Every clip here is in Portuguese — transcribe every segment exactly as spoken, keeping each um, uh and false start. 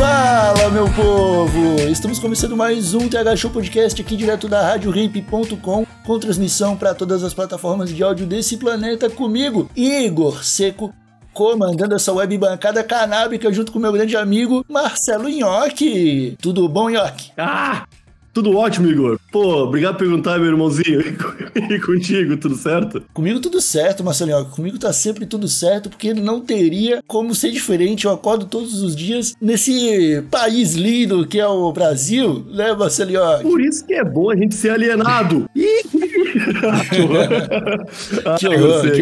Fala, meu povo! Estamos começando mais um T H Show Podcast aqui direto da Rádio Reap ponto com, com transmissão para todas as plataformas de áudio desse planeta, comigo, Igor Seco, comandando essa web bancada canábica junto com meu grande amigo Marcelo Nhoque. Tudo bom, Nhoque? Ah! Tudo ótimo, Igor. Pô, obrigado por perguntar, meu irmãozinho. E contigo, tudo certo? Comigo tudo certo, Marcelinho. Comigo tá sempre tudo certo, porque não teria como ser diferente. Eu acordo todos os dias nesse país lindo que é o Brasil, né, Marcelinho? Por isso que é bom a gente ser alienado. ah, que horror, que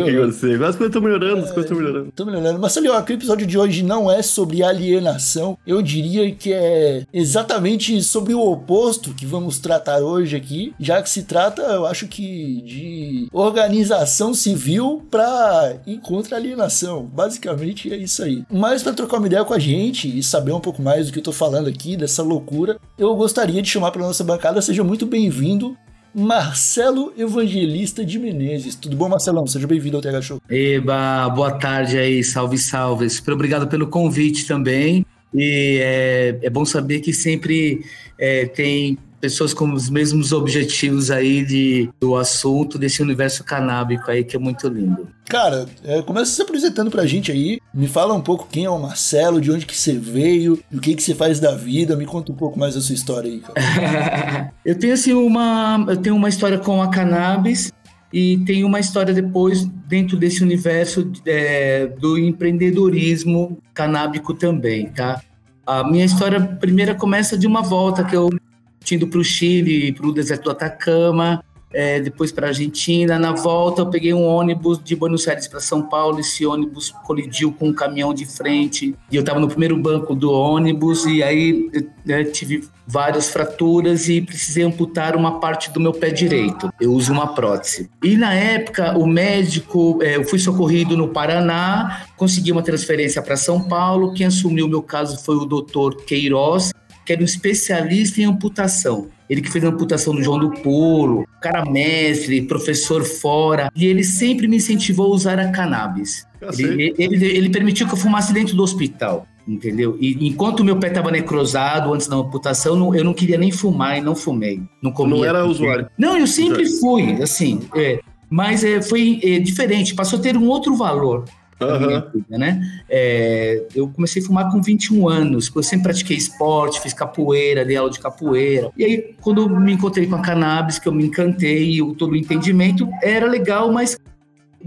horror. As coisas estão melhorando, as coisas estão melhorando. Estão melhorando. Marcelinho, o episódio de hoje não é sobre alienação. Eu diria que é exatamente sobre o oposto que vamos tratar hoje aqui, já que se trata, eu acho que, de organização civil para ir contra a alienação. Basicamente é isso aí. Mas para trocar uma ideia com a gente e saber um pouco mais do que eu tô falando aqui, dessa loucura, eu gostaria de chamar para nossa bancada, seja muito bem-vindo, Marcelo Evangelista de Menezes. Tudo bom, Marcelão? Seja bem-vindo ao Tega Show. Eba, boa tarde aí, salve, salve. Super obrigado pelo convite também. E é, é bom saber que sempre é, tem pessoas com os mesmos objetivos aí de, do assunto, desse universo canábico aí, que é muito lindo. Cara, é, começa se apresentando pra gente aí, me fala um pouco quem é o Marcelo, de onde que você veio, o que que você faz da vida, me conta um pouco mais da sua história aí, cara. eu tenho assim uma, eu tenho uma história com a cannabis e tenho uma história depois dentro desse universo é, do empreendedorismo canábico também, tá? A minha história primeira começa de uma volta que eu indo para o Chile, para o deserto do Atacama, é, depois para a Argentina. Na volta, eu peguei um ônibus de Buenos Aires para São Paulo. Esse ônibus colidiu com um caminhão de frente. E eu estava no primeiro banco do ônibus. E aí, né, tive várias fraturas e precisei amputar uma parte do meu pé direito. Eu uso uma prótese. E, na época, o médico... É, eu fui socorrido no Paraná, consegui uma transferência para São Paulo. Quem assumiu o meu caso foi o doutor Queiroz, que era um especialista em amputação. Ele que fez a amputação do João do Pulo, cara mestre, professor fora. E ele sempre me incentivou a usar a cannabis. Ele, ele, ele permitiu que eu fumasse dentro do hospital, entendeu? E enquanto o meu pé estava necrosado, antes da amputação, eu não, eu não queria nem fumar e não fumei. Não comia. Não era usuário. Não, eu sempre usuário. fui, assim. É, mas é, foi é, diferente, passou a ter um outro valor. Uhum. Vida, né? É, eu comecei a fumar com vinte e um anos, eu sempre pratiquei esporte, fiz capoeira, dei aula de capoeira. E aí, quando eu me encontrei com a cannabis, que eu me encantei, eu, todo o entendimento era legal, mas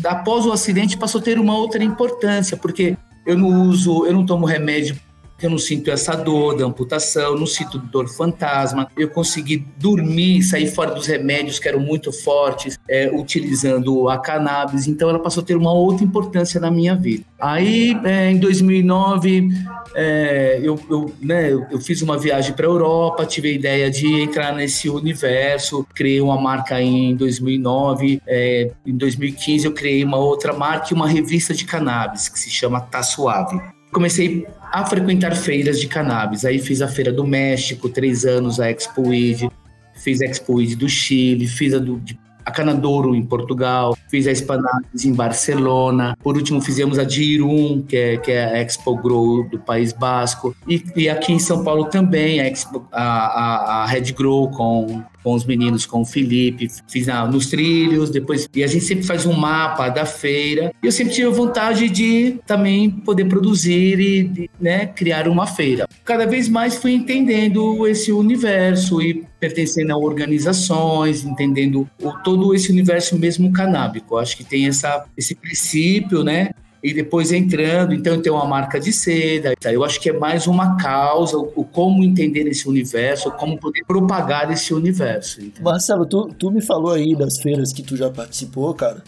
após o acidente passou a ter uma outra importância, porque eu não uso, eu não tomo remédio, eu não sinto essa dor da amputação, eu não sinto dor fantasma, eu consegui dormir, sair fora dos remédios que eram muito fortes, é, utilizando a cannabis, então ela passou a ter uma outra importância na minha vida. Aí, é, em dois mil e nove, é, eu, eu, né, eu fiz uma viagem para a Europa, tive a ideia de entrar nesse universo, criei uma marca em dois mil e nove, é, em dois mil e quinze eu criei uma outra marca e uma revista de cannabis, que se chama Tá Suave. Comecei a frequentar feiras de cannabis. Aí fiz a Feira do México, três anos, a Expo Weed. Fiz a Expo Weed do Chile, fiz a, do, a Canadouro em Portugal, fiz a Espanabis em Barcelona. Por último, fizemos a Girum, que é, que é a Expo Grow do País Basco. E, e aqui em São Paulo também, a, Expo, a, a, a Red Grow com... com os meninos, com o Felipe, fiz na, nos trilhos, depois... E a gente sempre faz um mapa da feira. E eu sempre tive a vontade de também poder produzir e de, né, criar uma feira. Cada vez mais fui entendendo esse universo e pertencendo a organizações, entendendo o, todo esse universo mesmo canábico. Acho que tem essa, esse princípio, né? E depois entrando, então eu tenho uma marca de seda. Eu acho que é mais uma causa, o, o como entender esse universo, como poder propagar esse universo. Entendeu? Marcelo, tu, tu me falou aí das feiras que tu já participou, cara.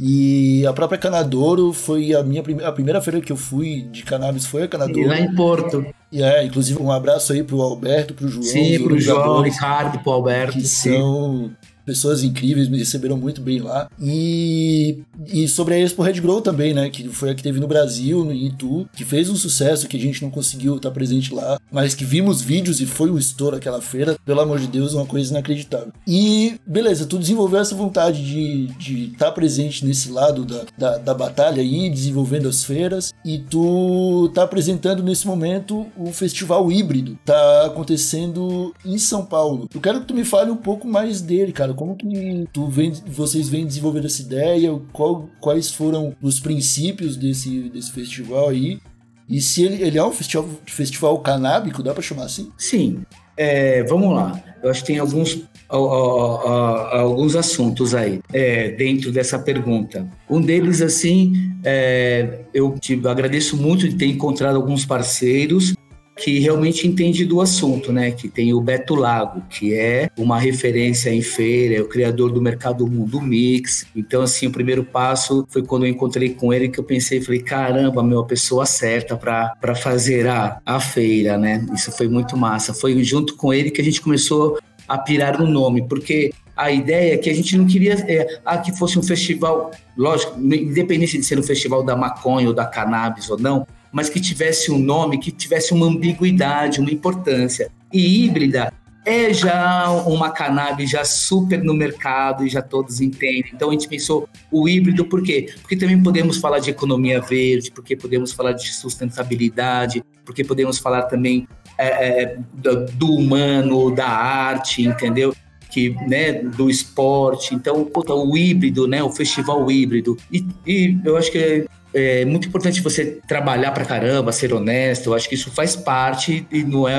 E a própria Canadouro foi a minha prime... a primeira feira que eu fui de cannabis, foi a Canadouro. Lá em Porto. E é, inclusive um abraço aí pro Alberto, pro João. Sim, pro João, Ricardo, pro Alberto. Que sim. São pessoas incríveis, me receberam muito bem lá. E, e sobre a Expo Red Grow também, né, que foi a que teve no Brasil, no Itu, que fez um sucesso, que a gente não conseguiu estar presente lá, mas que vimos vídeos e foi um estouro aquela feira, pelo amor de Deus, uma coisa inacreditável. E, beleza, tu desenvolveu essa vontade de, de estar presente nesse lado da, da, da batalha aí, desenvolvendo as feiras, e tu tá apresentando nesse momento o Festival Híbrido, tá acontecendo em São Paulo. Eu quero que tu me fale um pouco mais dele, cara. Como que tu vem, vocês vêm desenvolvendo essa ideia? Qual, quais foram os princípios desse, desse festival aí? E se ele, ele é um festival, festival canábico, dá para chamar assim? Sim. É, vamos lá. Eu acho que tem alguns, ó, ó, ó, alguns assuntos aí é, dentro dessa pergunta. Um deles, assim, é, eu te agradeço muito de ter encontrado alguns parceiros que realmente entende do assunto, né? Que tem o Beto Lago, que é uma referência em feira, é o criador do Mercado Mundo Mix. Então, assim, o primeiro passo foi quando eu encontrei com ele que eu pensei, falei, caramba, meu, a pessoa certa pra, pra fazer a, a feira, né? Isso foi muito massa. Foi junto com ele que a gente começou a pirar no nome, porque a ideia é que a gente não queria é, ah, que fosse um festival, lógico, independente de ser um festival da maconha ou da cannabis ou não, mas que tivesse um nome, que tivesse uma ambiguidade, uma importância. E híbrida é já uma cannabis já super no mercado e já todos entendem. Então a gente pensou o híbrido por quê? Porque também podemos falar de economia verde, porque podemos falar de sustentabilidade, porque podemos falar também é, é, do, do humano, da arte, entendeu? Que, né, do esporte. Então, puta, o híbrido, né, o festival híbrido. E, e eu acho que é, é muito importante você trabalhar pra caramba, ser honesto. Eu acho que isso faz parte e não é,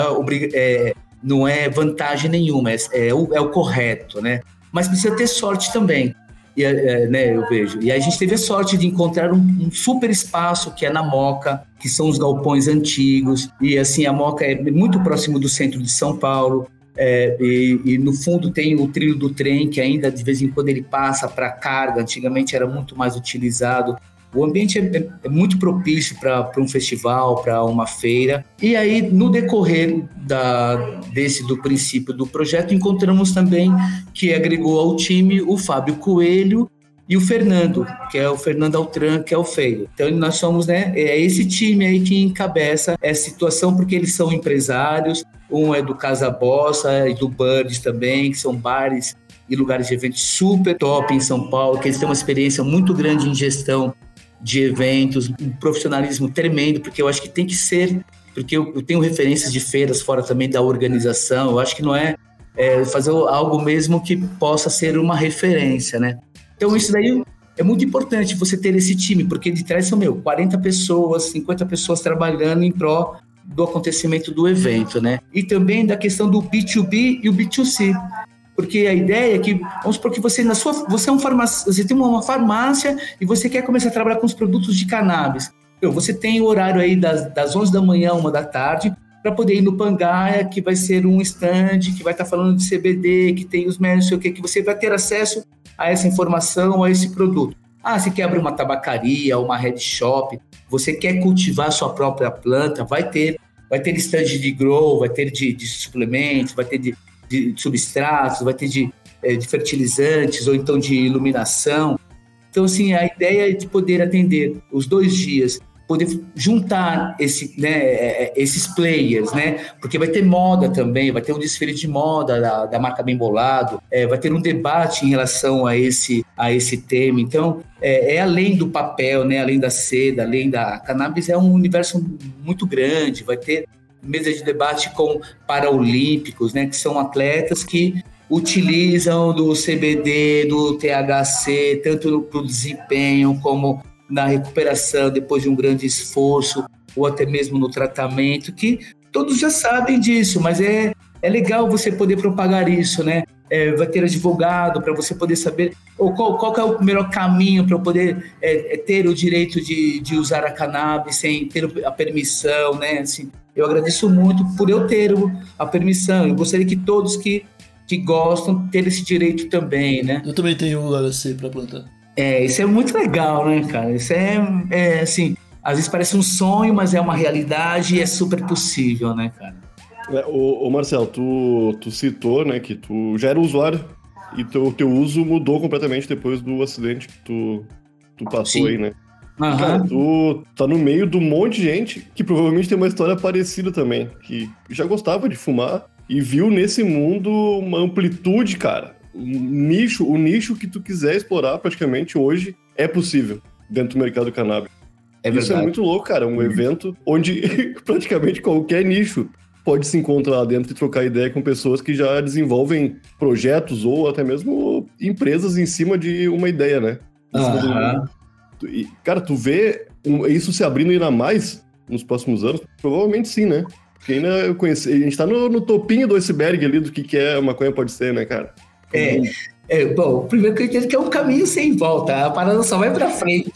é, não é vantagem nenhuma, é, é, o, é o correto, né? Mas precisa ter sorte também, e, é, né, eu vejo. E aí a gente teve a sorte de encontrar um, um super espaço que é na Moca, que são os galpões antigos. E assim, a Moca é muito próximo do centro de São Paulo. É, e, e no fundo tem o trilho do trem, que ainda de vez em quando ele passa para carga, antigamente era muito mais utilizado. O ambiente é, é muito propício para um festival, para uma feira. E aí, no decorrer da, desse, do princípio do projeto, encontramos também que agregou ao time o Fábio Coelho e o Fernando, que é o Fernando Altran, que é o feio. Então, nós somos, né, é esse time aí que encabeça essa situação, porque eles são empresários, um é do Casa Bossa e do Bird também, que são bares e lugares de eventos super top em São Paulo, que eles têm uma experiência muito grande em gestão de eventos, um profissionalismo tremendo, porque eu acho que tem que ser, porque eu, eu tenho referências de feiras fora também da organização, eu acho que não é, é fazer algo mesmo que possa ser uma referência, né? Então, isso daí é muito importante, você ter esse time, porque de trás são, meu, quarenta pessoas, cinquenta pessoas trabalhando em pró do acontecimento do evento, né? E também da questão do B dois B e o B dois C, porque a ideia é que, vamos supor que você, na sua, você, é um farmácia, você tem uma farmácia e você quer começar a trabalhar com os produtos de cannabis. Meu, você tem o horário aí das, das onze da manhã, uma da tarde, para poder ir no Pangaia, que vai ser um stand, que vai estar tá falando de C B D, que tem os médicos, não sei o que, que você vai ter acesso a essa informação, a esse produto. Ah, você quer abrir uma tabacaria, uma head shop, você quer cultivar a sua própria planta, vai ter, vai ter stand de grow, vai ter de, de suplementos, vai ter de, de, de substratos, vai ter de, de fertilizantes, ou então de iluminação. Então, assim, a ideia é de poder atender os dois dias, poder juntar esse, né, esses players, né? Porque vai ter moda também, vai ter um desfile de moda da, da marca Bem Bolado, é, vai ter um debate em relação a esse, a esse tema. Então, é, é além do papel, né? Além da seda, além da cannabis, é um universo muito grande, vai ter mesa de debate com paraolímpicos, né? Que são atletas que utilizam do C B D, do T H C, tanto para o desempenho como na recuperação depois de um grande esforço ou até mesmo no tratamento, que todos já sabem disso, mas é, é legal você poder propagar isso, né? É, vai ter advogado para você poder saber ou qual, qual que é o melhor caminho para eu poder é, é ter o direito de, de usar a cannabis sem ter a permissão, né? Assim, eu agradeço muito por eu ter a permissão. Eu gostaria que todos que, que gostam ter esse direito também, né? Eu também tenho o H C para plantar. É, isso é muito legal, né, cara? Isso é, é, assim, às vezes parece um sonho, mas é uma realidade e é super possível, né, cara? É, ô, ô Marcelo, tu, tu citou, né, que tu já era usuário e teu, teu uso mudou completamente depois do acidente que tu, tu passou. Sim. Aí, né? Uhum. Cara, tu tá no meio de um monte de gente que provavelmente tem uma história parecida também, que já gostava de fumar e viu nesse mundo uma amplitude, cara. O nicho, o nicho que tu quiser explorar praticamente hoje é possível dentro do mercado cannabis. É verdade. Isso é muito louco, cara. Um uhum. evento onde praticamente qualquer nicho pode se encontrar dentro e trocar ideia com pessoas que já desenvolvem projetos ou até mesmo empresas em cima de uma ideia, né? Uhum. Cara, tu vê isso se abrindo ainda mais nos próximos anos? Provavelmente sim, né? Porque ainda eu conheci, a gente tá no, no topinho do iceberg ali do que, que é maconha pode ser, né, cara? É, é, bom, primeiro que eu entendo que é um caminho sem volta, a parada só vai pra frente.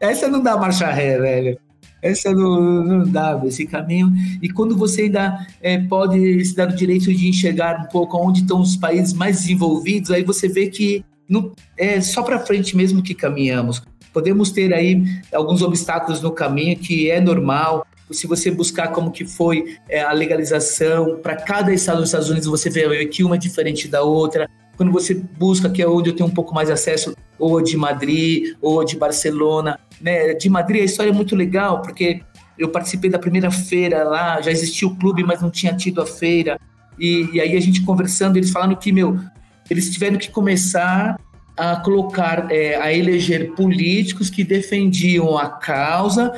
Essa não dá marcha ré, velho. Essa não, não dá, esse caminho. E quando você ainda é, pode se dar o direito de enxergar um pouco onde estão os países mais desenvolvidos, aí você vê que não, é só pra frente mesmo que caminhamos. Podemos ter aí alguns obstáculos no caminho, que é normal. Se você buscar como que foi é, a legalização, para cada estado dos Estados Unidos você vê que uma é diferente da outra. Quando você busca, que é onde eu tenho um pouco mais acesso, ou de Madrid, ou de Barcelona, né? De Madrid a história é muito legal, porque eu participei da primeira feira lá, já existia o clube, mas não tinha tido a feira. E, e aí a gente conversando, eles falaram que, meu, eles tiveram que começar a colocar, é, a eleger políticos que defendiam a causa,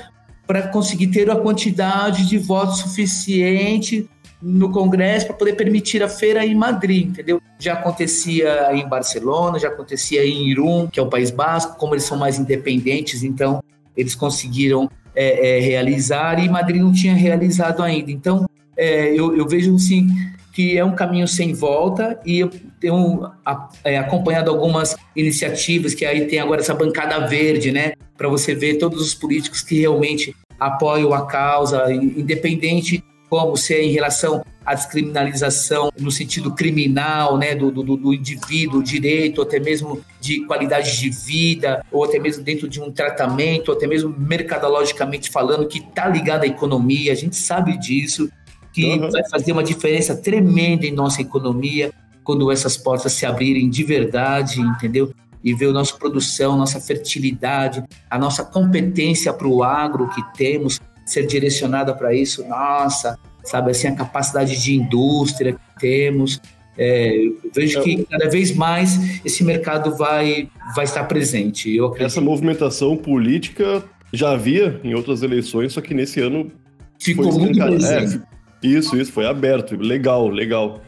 para conseguir ter a quantidade de votos suficiente no Congresso para poder permitir a feira em Madrid, entendeu? Já acontecia em Barcelona, já acontecia em Girum, que é o País Basco, como eles são mais independentes, então eles conseguiram é, é, realizar, e Madrid não tinha realizado ainda. Então, é, eu, eu vejo, sim, que é um caminho sem volta, e eu tenho a, é, acompanhado algumas iniciativas, que aí tem agora essa bancada verde, né? Para você ver todos os políticos que realmente apoiam a causa, independente como se é em relação à descriminalização no sentido criminal, né, do, do, do indivíduo, direito, ou até mesmo de qualidade de vida, ou até mesmo dentro de um tratamento, ou até mesmo mercadologicamente falando, que está ligado à economia, a gente sabe disso, que uhum. vai fazer uma diferença tremenda em nossa economia quando essas portas se abrirem de verdade, entendeu? E ver a nossa produção, nossa fertilidade, a nossa competência para o agro que temos, ser direcionada para isso, nossa, sabe, assim, a capacidade de indústria que temos. É, eu vejo que cada vez mais esse mercado vai, vai estar presente. Eu acredito. Essa movimentação política já havia em outras eleições, só que nesse ano... Ficou muito presente. É, isso, isso, foi aberto. Legal, legal.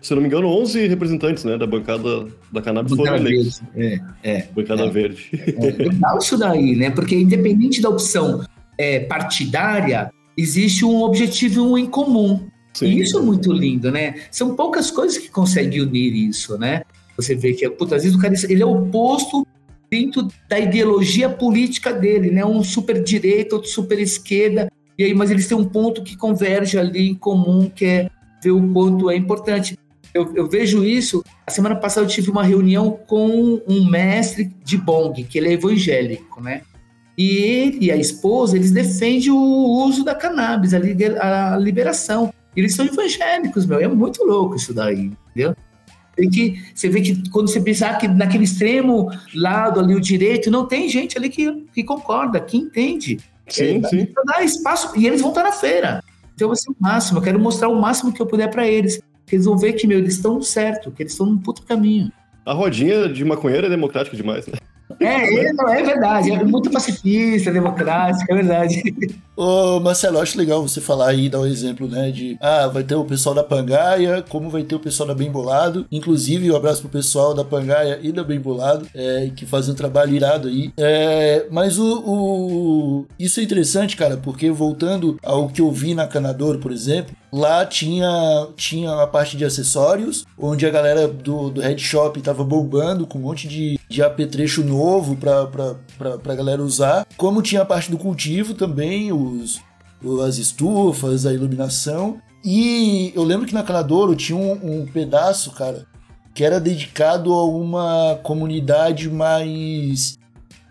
Se não me engano, onze representantes, né, da bancada da cannabis foram eleitos. É, é, bancada é, verde. É legal isso daí, né? Porque independente da opção é, partidária, existe um objetivo em comum. Sim. E isso é muito lindo, né? São poucas coisas que conseguem unir isso, né? Você vê que, puta, às vezes o cara ele é oposto dentro da ideologia política dele, né? Um super direita, outro super esquerda. E aí, mas eles têm um ponto que converge ali em comum, que é ver o quanto é importante. Eu, eu vejo isso, a semana passada eu tive uma reunião com um mestre de bong, que ele é evangélico, né? E ele e a esposa, eles defendem o uso da cannabis, a, liber, a liberação. Eles são evangélicos, meu, é muito louco isso daí, entendeu? Tem que, você vê que quando você pensar que naquele extremo lado ali, o direito, não tem gente ali que, que concorda, que entende. Sim, é, sim. Dá espaço, e eles vão estar na feira. Então vai ser o máximo, eu quero mostrar o máximo que eu puder pra eles. Eles vão ver que, meu, eles estão certo, que eles estão num puto caminho. A rodinha de maconheiro é democrática demais, né? É, é, é verdade, é muito pacifista, democrática, é verdade. Ô, Marcelo, acho legal você falar aí, dar um exemplo, né, de, ah, vai ter o pessoal da Pangaia, como vai ter o pessoal da Bem Bolado, inclusive, um abraço pro pessoal da Pangaia e da Bem Bolado, é, que fazem um trabalho irado aí, é, mas o, o... isso é interessante, cara, porque voltando ao que eu vi na Canadouro, por exemplo, lá tinha, tinha a parte de acessórios, onde a galera do, do Red Shop tava bombando com um monte de, de apetrecho novo pra, pra, pra, pra galera usar. Como tinha a parte do cultivo também, os, as estufas, a iluminação. E eu lembro que na Canadouro tinha um, um pedaço, cara, que era dedicado a uma comunidade mais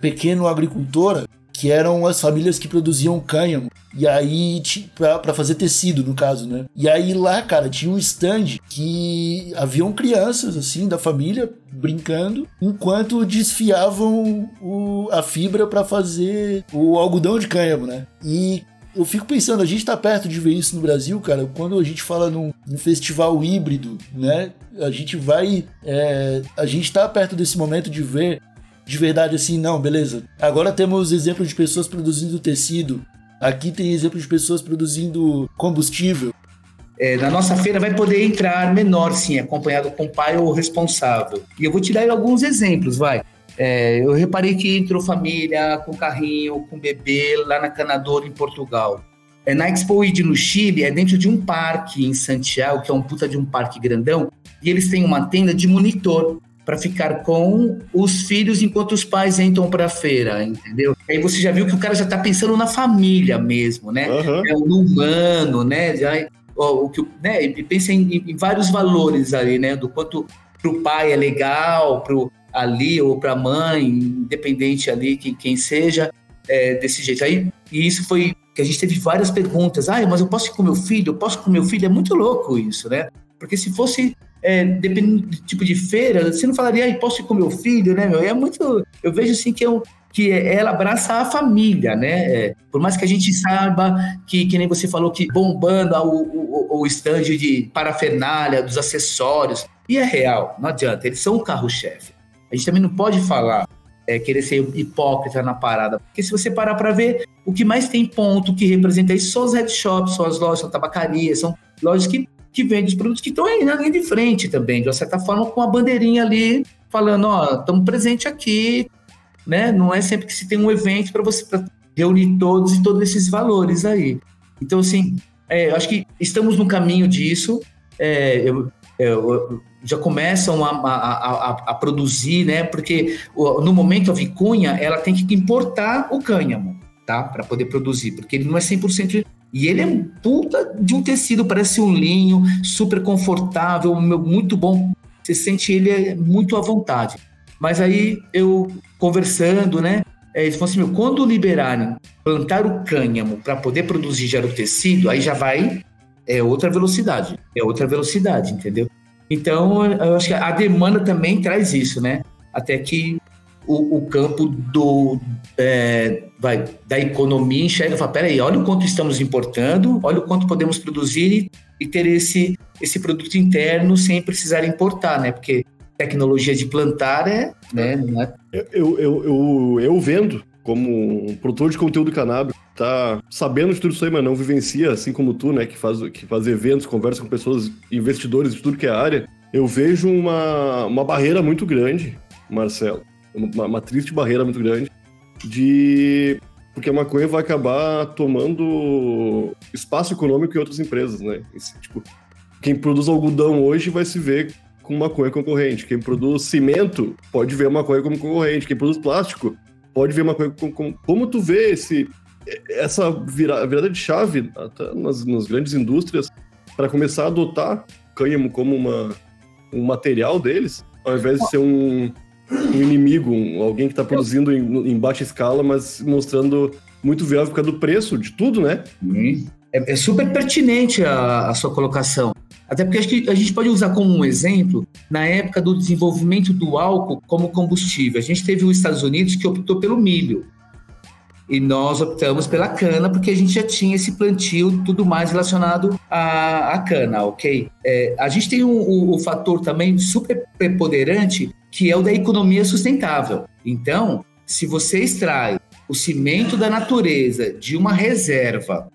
pequeno agricultora, que eram as famílias que produziam cânhamo, e aí, pra, pra fazer tecido, no caso, né? E aí lá, cara, tinha um stand que haviam crianças, assim, da família, brincando, enquanto desfiavam o, a fibra pra fazer o algodão de cânhamo, né? E eu fico pensando, a gente tá perto de ver isso no Brasil, cara, quando a gente fala num, num festival híbrido, né? A gente vai... É, a gente tá perto desse momento de ver de verdade, assim, não, beleza. Agora temos exemplos de pessoas produzindo tecido. Aqui tem exemplos de pessoas produzindo combustível. É, na nossa feira vai poder entrar menor, sim, acompanhado com o pai ou responsável. E eu vou te dar alguns exemplos, vai. É, eu reparei que entrou família com carrinho, com bebê, lá na Canadouro, em Portugal. É, na Expo Weed, no Chile, é dentro de um parque em Santiago, que é um puta de um parque grandão, e eles têm uma tenda de monitor para ficar com os filhos enquanto os pais entram para a feira, entendeu? Aí você já viu que o cara já está pensando na família mesmo, né? Uhum. É, no humano, né? Já, ó, o que, né? E pensa em, em vários valores ali, né? Do quanto para o pai é legal, para ali ou para a mãe, independente ali quem, quem seja, é, desse jeito. Aí, e isso foi que a gente teve várias perguntas. Ah, mas eu posso ir com meu filho? Eu posso ir com meu filho? É muito louco isso, né? Porque se fosse... É, dependendo do tipo de feira, você não falaria, ah, posso ir com meu filho, né, meu? É muito, eu vejo assim que, eu, que ela abraça a família, né? É, por mais que a gente saiba que, que nem você falou, que bombando o, o, o stand de parafernália, dos acessórios, e é real, não adianta, eles são o carro-chefe. A gente também não pode falar, é, querer ser hipócrita na parada, porque se você parar para ver, o que mais tem ponto, que representa isso, são os headshops, são as lojas, são tabacarias, são lojas que que vende os produtos que estão aí na linha de frente também, de uma certa forma, com a bandeirinha ali, falando, ó, estamos presentes aqui, né? Não é sempre que se tem um evento para você pra reunir todos e todos esses valores aí. Então, assim, é, eu acho que estamos no caminho disso, é, eu, eu, já começam a, a, a, a produzir, né? Porque no momento a vicunha, ela tem que importar o cânhamo, tá? Para poder produzir, porque ele não é cem por cento... E ele é um puta de um tecido, parece um linho, super confortável, muito bom. Você sente ele muito à vontade. Mas aí, eu conversando, né? Eles falam assim, meu, quando liberarem plantar o cânhamo para poder produzir já o tecido, aí já vai, é outra velocidade. É outra velocidade, entendeu? Então, eu acho que a demanda também traz isso, né? Até que o, o campo do... É, vai, da economia enxerga e fala, peraí, olha o quanto estamos importando, olha o quanto podemos produzir e ter esse, esse produto interno sem precisar importar, né? Porque tecnologia de plantar é... Né, não é... Eu, eu, eu, eu vendo como um produtor de conteúdo canábico, tá sabendo de tudo isso aí, mas não vivencia, assim como tu, né? Que faz, que faz eventos, conversa com pessoas, investidores de tudo que é área. Eu vejo uma, uma barreira muito grande, Marcelo, uma, uma triste barreira muito grande, de... porque a maconha vai acabar tomando espaço econômico em outras empresas, né? Tipo, quem produz algodão hoje vai se ver com maconha concorrente, quem produz cimento pode ver maconha como concorrente, quem produz plástico pode ver maconha como... Como, como tu vê esse, essa vira, virada de chave até nas, nas grandes indústrias para começar a adotar cânhamo como uma, um material deles, ao invés de ser um... um inimigo, um, alguém que está produzindo em, em baixa escala, mas mostrando muito viável por causa do preço de tudo, né? É, é super pertinente a, a sua colocação. Até porque acho que a gente pode usar como um exemplo, na época do desenvolvimento do álcool como combustível. A gente teve os Estados Unidos que optou pelo milho. E nós optamos pela cana, porque a gente já tinha esse plantio, tudo mais relacionado à, à cana, ok? É, a gente tem um, um, um fator também super preponderante, que é o da economia sustentável. Então, se você extrai o cimento da natureza de uma reserva,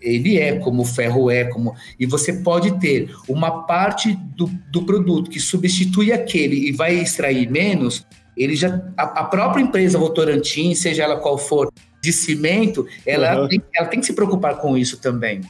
ele é como o ferro é, como, e você pode ter uma parte do, do produto que substitui aquele e vai extrair menos, ele já, a, a própria empresa Votorantim, seja ela qual for, de cimento, ela, uhum. tem, ela tem que se preocupar com isso também.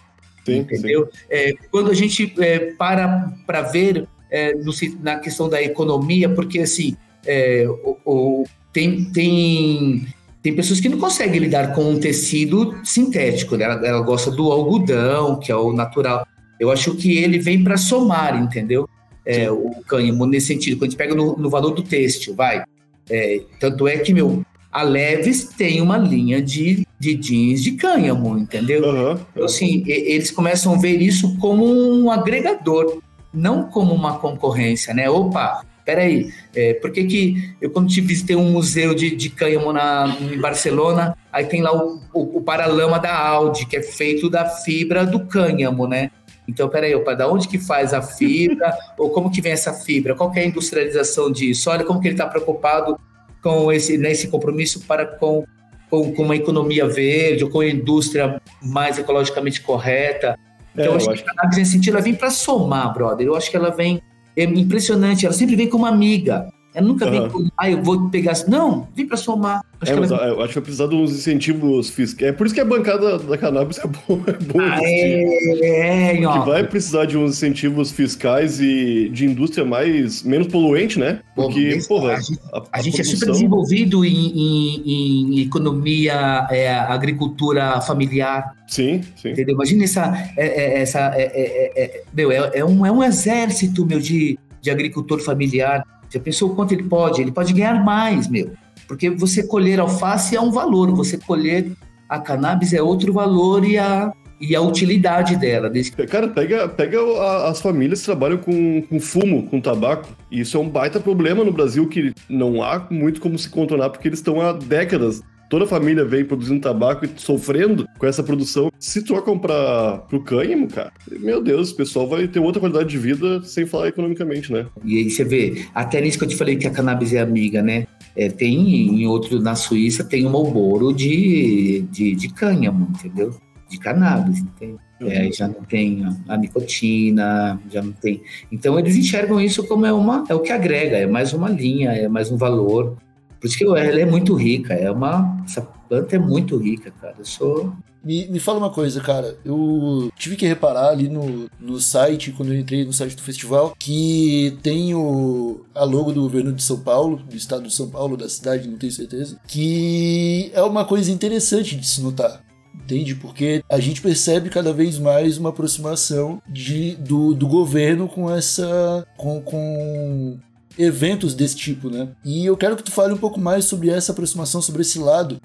Sim, entendeu? Sim. É, quando a gente é, para para ver é, no, na questão da economia, porque assim, é, o, o, tem, tem, tem pessoas que não conseguem lidar com um tecido sintético, né? ela, ela gosta do algodão, que é o natural. Eu acho que ele vem para somar, entendeu? é, o cânhamo nesse sentido, quando a gente pega no, no valor do têxtil, vai. É, tanto é que, meu, a Levi's tem uma linha de, de jeans de cânhamo, entendeu? Uhum. Então, assim, e, eles começam a ver isso como um agregador, não como uma concorrência, né? Opa, peraí, é, por que que eu, quando te visitei um museu de, de cânhamo na, em Barcelona, aí tem lá o, o, o paralama da Audi, que é feito da fibra do cânhamo, né? Então, peraí, opa, da onde que faz a fibra? Ou como que vem essa fibra? Qual que é a industrialização disso? Olha como que ele está preocupado com esse, né, esse compromisso para com, com, com uma economia verde, com a indústria mais ecologicamente correta. Então, é, eu acho que a Canadouro, nesse sentido, ela vem para somar, brother. Eu acho que ela vem... É impressionante, ela sempre vem como amiga. Ela nunca uhum. vem como... Ah, eu vou pegar... Não, vem para somar. Acho é, que mas ela... Eu acho que vai precisar de uns incentivos fiscais. É por isso que a bancada da cannabis é boa. É boa ah, é, é, ó. Que vai precisar de uns incentivos fiscais e de indústria mais, menos poluente, né? Porque, Bom, porra... A gente, a, a a gente produção... é super desenvolvido em, em, em economia, é, agricultura familiar. Sim, sim. Entendeu? Imagina essa... É, essa é, é, é, meu, é, é, um, é um exército, meu, de, de agricultor familiar. Já pensou o quanto ele pode? Ele pode ganhar mais, meu. Porque você colher alface é um valor, você colher a cannabis é outro valor e a, e a utilidade dela. Cara, pega, pega as famílias que trabalham com, com fumo, com tabaco. E isso é um baita problema no Brasil, que não há muito como se contornar, porque eles estão há décadas. Toda a família vem produzindo tabaco e sofrendo com essa produção. Se trocam para o cânhamo, cara, meu Deus, o pessoal vai ter outra qualidade de vida, sem falar economicamente, né? E aí você vê, até nisso que eu te falei que a cannabis é amiga, né? É, tem em outro, na Suíça, tem um Marlboro de, de, de cânhamo, entendeu? De cannabis, entendeu? É, já não tem a, a nicotina, já não tem... Então, eles enxergam isso como é, uma, é o que agrega, é mais uma linha, é mais um valor. Por isso que ela é muito rica, é uma, essa planta é muito rica, cara. Eu sou... Me, me fala uma coisa, cara, eu tive que reparar ali no, no site, quando eu entrei no site do festival, que tem o, a logo do governo de São Paulo, do estado de São Paulo, da cidade, não tenho certeza, que é uma coisa interessante de se notar. Entende? Porque a gente percebe cada vez mais uma aproximação de, do, do governo com essa... com, com... eventos desse tipo, né? E eu quero que tu fale um pouco mais sobre essa aproximação, sobre esse lado,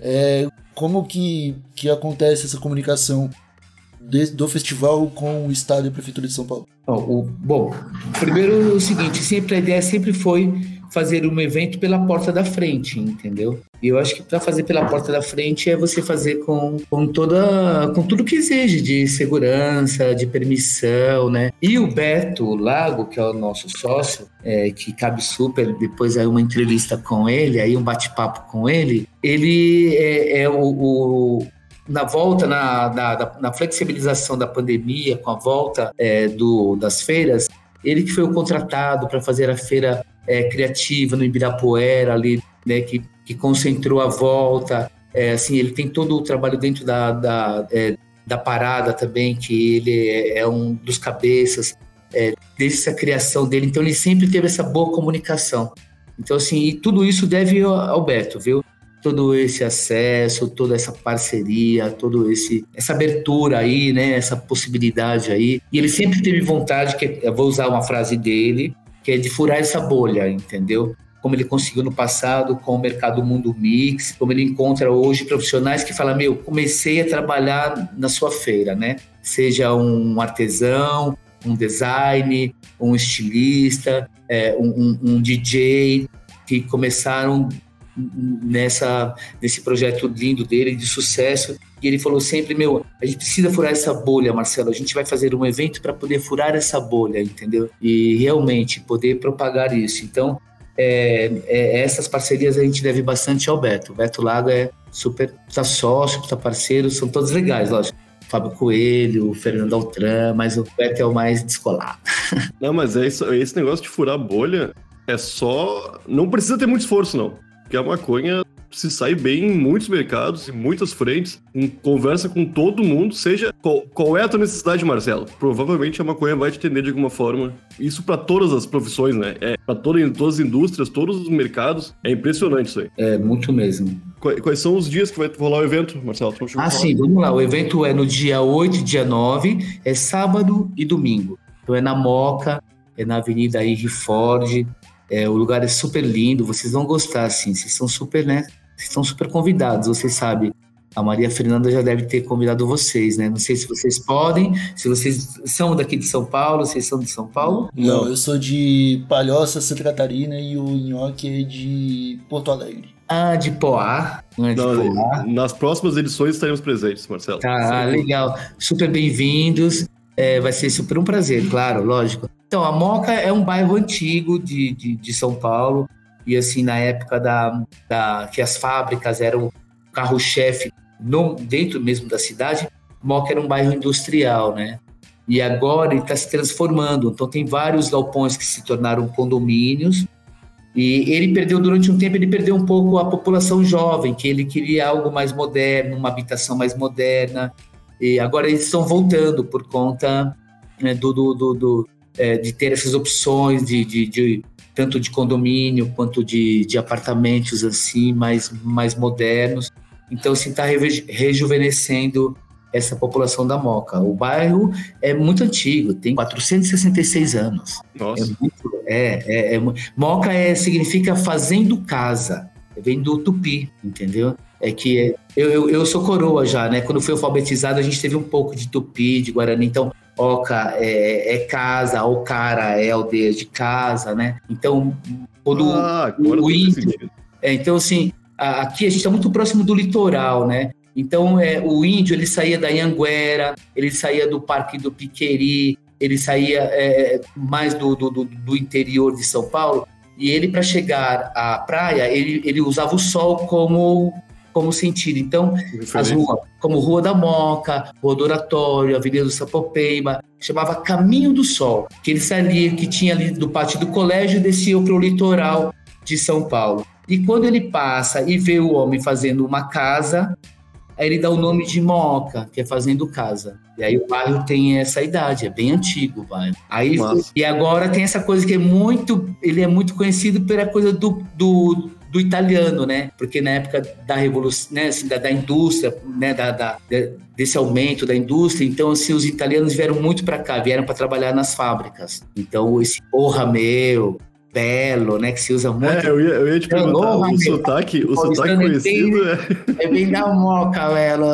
é, como que, que acontece essa comunicação de, do festival com o Estado e a Prefeitura de São Paulo. Bom, o, bom primeiro o seguinte, sempre, a ideia sempre foi fazer um evento pela porta da frente, entendeu? E eu acho que para fazer pela porta da frente é você fazer com, com, toda, com tudo que exige de segurança, de permissão, né? E o Beto Lago, que é o nosso sócio, é, que cabe super, depois aí uma entrevista com ele, aí um bate-papo com ele, ele é, é o, o... Na volta, na, na, na flexibilização da pandemia, com a volta é, do, das feiras, ele que foi o contratado para fazer a feira é, criativa no Ibirapuera, ali, né, que, que concentrou a volta. É, assim, ele tem todo o trabalho dentro da, da, é, da parada também, que ele é, é um dos cabeças é, dessa criação dele. Então, ele sempre teve essa boa comunicação. Então, assim, e tudo isso deve ao Beto, viu? Todo esse acesso, toda essa parceria, todo esse essa abertura aí, né, essa possibilidade aí. E ele sempre teve vontade, que eu vou usar uma frase dele, que é de furar essa bolha, entendeu? Como ele conseguiu no passado com o Mercado Mundo Mix, como ele encontra hoje profissionais que falam, meu, comecei a trabalhar na sua feira, né? Seja um artesão, um design, um estilista, é, um, um, um D J, que começaram... Nessa, nesse projeto lindo dele, de sucesso, e ele falou sempre, meu, a gente precisa furar essa bolha, Marcelo, a gente vai fazer um evento para poder furar essa bolha, entendeu? E realmente poder propagar isso. Então, é, é, essas parcerias a gente deve bastante ao Beto. O Beto Lago é super, tá sócio, tá parceiro, são todos legais, lógico. Fábio Coelho, o Fernando Altran, mas o Beto é o mais descolado. Não, mas é isso, esse negócio de furar bolha é só... Não precisa ter muito esforço, não. Porque a maconha se sai bem em muitos mercados, em muitas frentes, em conversa com todo mundo, seja qual, qual é a tua necessidade, Marcelo. Provavelmente a maconha vai te atender de alguma forma. Isso para todas as profissões, né? É, para toda, todas as indústrias, todos os mercados. É impressionante isso aí. É, muito mesmo. Quais, quais são os dias que vai rolar o evento, Marcelo? Ah, sim, vamos lá. O evento é no dia oito e dia nove, é sábado e domingo. Então é na Moca. é na Avenida Henry Ford. É, o lugar é super lindo, vocês vão gostar, assim, vocês são super, né? Vocês estão super convidados, vocês sabem. A Maria Fernanda já deve ter convidado vocês, né? Não sei se vocês podem, se vocês são daqui de São Paulo, vocês são de São Paulo? Não, eu sou de Palhoça, Santa Catarina, e o Nhoque é de Porto Alegre. Ah, de Poá. Não é de Não, Poá. Nas próximas edições estaremos presentes, Marcelo. Tá, sim. Legal. Super bem-vindos. É, vai ser super um prazer, claro, lógico. Então, a Moca é um bairro antigo de, de, de São Paulo, e assim, na época da, da, que as fábricas eram carro-chefe no, dentro mesmo da cidade, Moca era um bairro industrial, né? E agora ele está se transformando, então tem vários galpões que se tornaram condomínios, e ele perdeu, durante um tempo, ele perdeu um pouco a população jovem, que ele queria algo mais moderno, uma habitação mais moderna, e agora eles estão voltando por conta, né, do, do, do, do, é, de ter essas opções de... de, de tanto de condomínio quanto de, de apartamentos assim, mais, mais modernos. Então, assim, está reju- rejuvenescendo essa população da Moca. O bairro é muito antigo, tem quatrocentos e sessenta e seis anos. Nossa. É muito, é, é, é, Moca é, significa fazendo casa, vem do tupi, entendeu? É que é, eu, eu, eu sou coroa já, né? Quando fui alfabetizado, a gente teve um pouco de tupi, de guarani, então... Oca é, é casa, Ocara é aldeia de casa, né? Então, quando ah, o, o índio... É, então, assim, a, aqui a gente está muito próximo do litoral, né? Então, é, o índio, ele saía da Anhanguera, ele saía do Parque do Piqueri, ele saía é, mais do, do, do, do interior de São Paulo, e ele, para chegar à praia, ele, ele usava o sol como... como sentido. Então, as ruas, como Rua da Moca, Rua do Oratório, Avenida do Sapopeima, chamava Caminho do Sol, que ele saía, que tinha ali do pátio do colégio e descia para o litoral de São Paulo. E quando ele passa e vê o homem fazendo uma casa, aí ele dá o nome de Moca, que é fazendo casa. E aí o bairro tem essa idade, é bem antigo o bairro. Aí, e agora tem essa coisa que é muito, ele é muito conhecido pela coisa do... do do italiano, né? Porque na época da revolução, né, assim, da, da indústria, né, da, da, desse aumento da indústria, então assim, os italianos vieram muito para cá, vieram para trabalhar nas fábricas. Então esse porra meu, belo, né, que se usa muito. É, eu ia, eu ia te perguntar, o meu sotaque, o sotaque conhecido é... É bem da Moca, velho.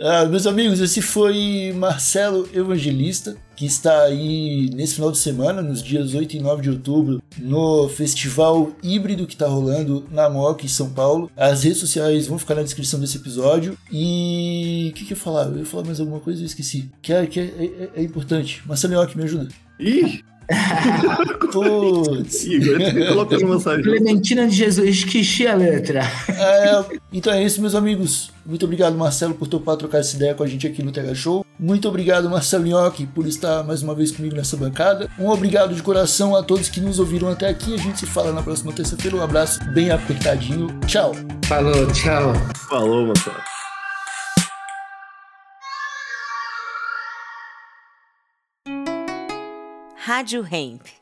Ah, meus amigos, esse foi Marcelo Evangelista, que está aí nesse final de semana, nos dias oito e nove de outubro, no festival híbrido que está rolando na Moca, em São Paulo. As redes sociais vão ficar na descrição desse episódio. E o que, que eu ia falar? Eu ia falar mais alguma coisa e eu esqueci. Que é, que é, é, é importante. Marcelo Evangelista, me ajuda. Ih! Putz. Clementina de Jesus, esqueci a letra. É, então é isso, meus amigos. Muito obrigado, Marcelo, por topar trocar essa ideia com a gente aqui no Tega Show. Muito obrigado, Marcelo Nhoque, por estar mais uma vez comigo nessa bancada. Um obrigado de coração a todos que nos ouviram até aqui. A gente se fala na próxima terça-feira. Um abraço bem apertadinho. Tchau. Falou, tchau. Falou, Marcelo. Rádio Hemp.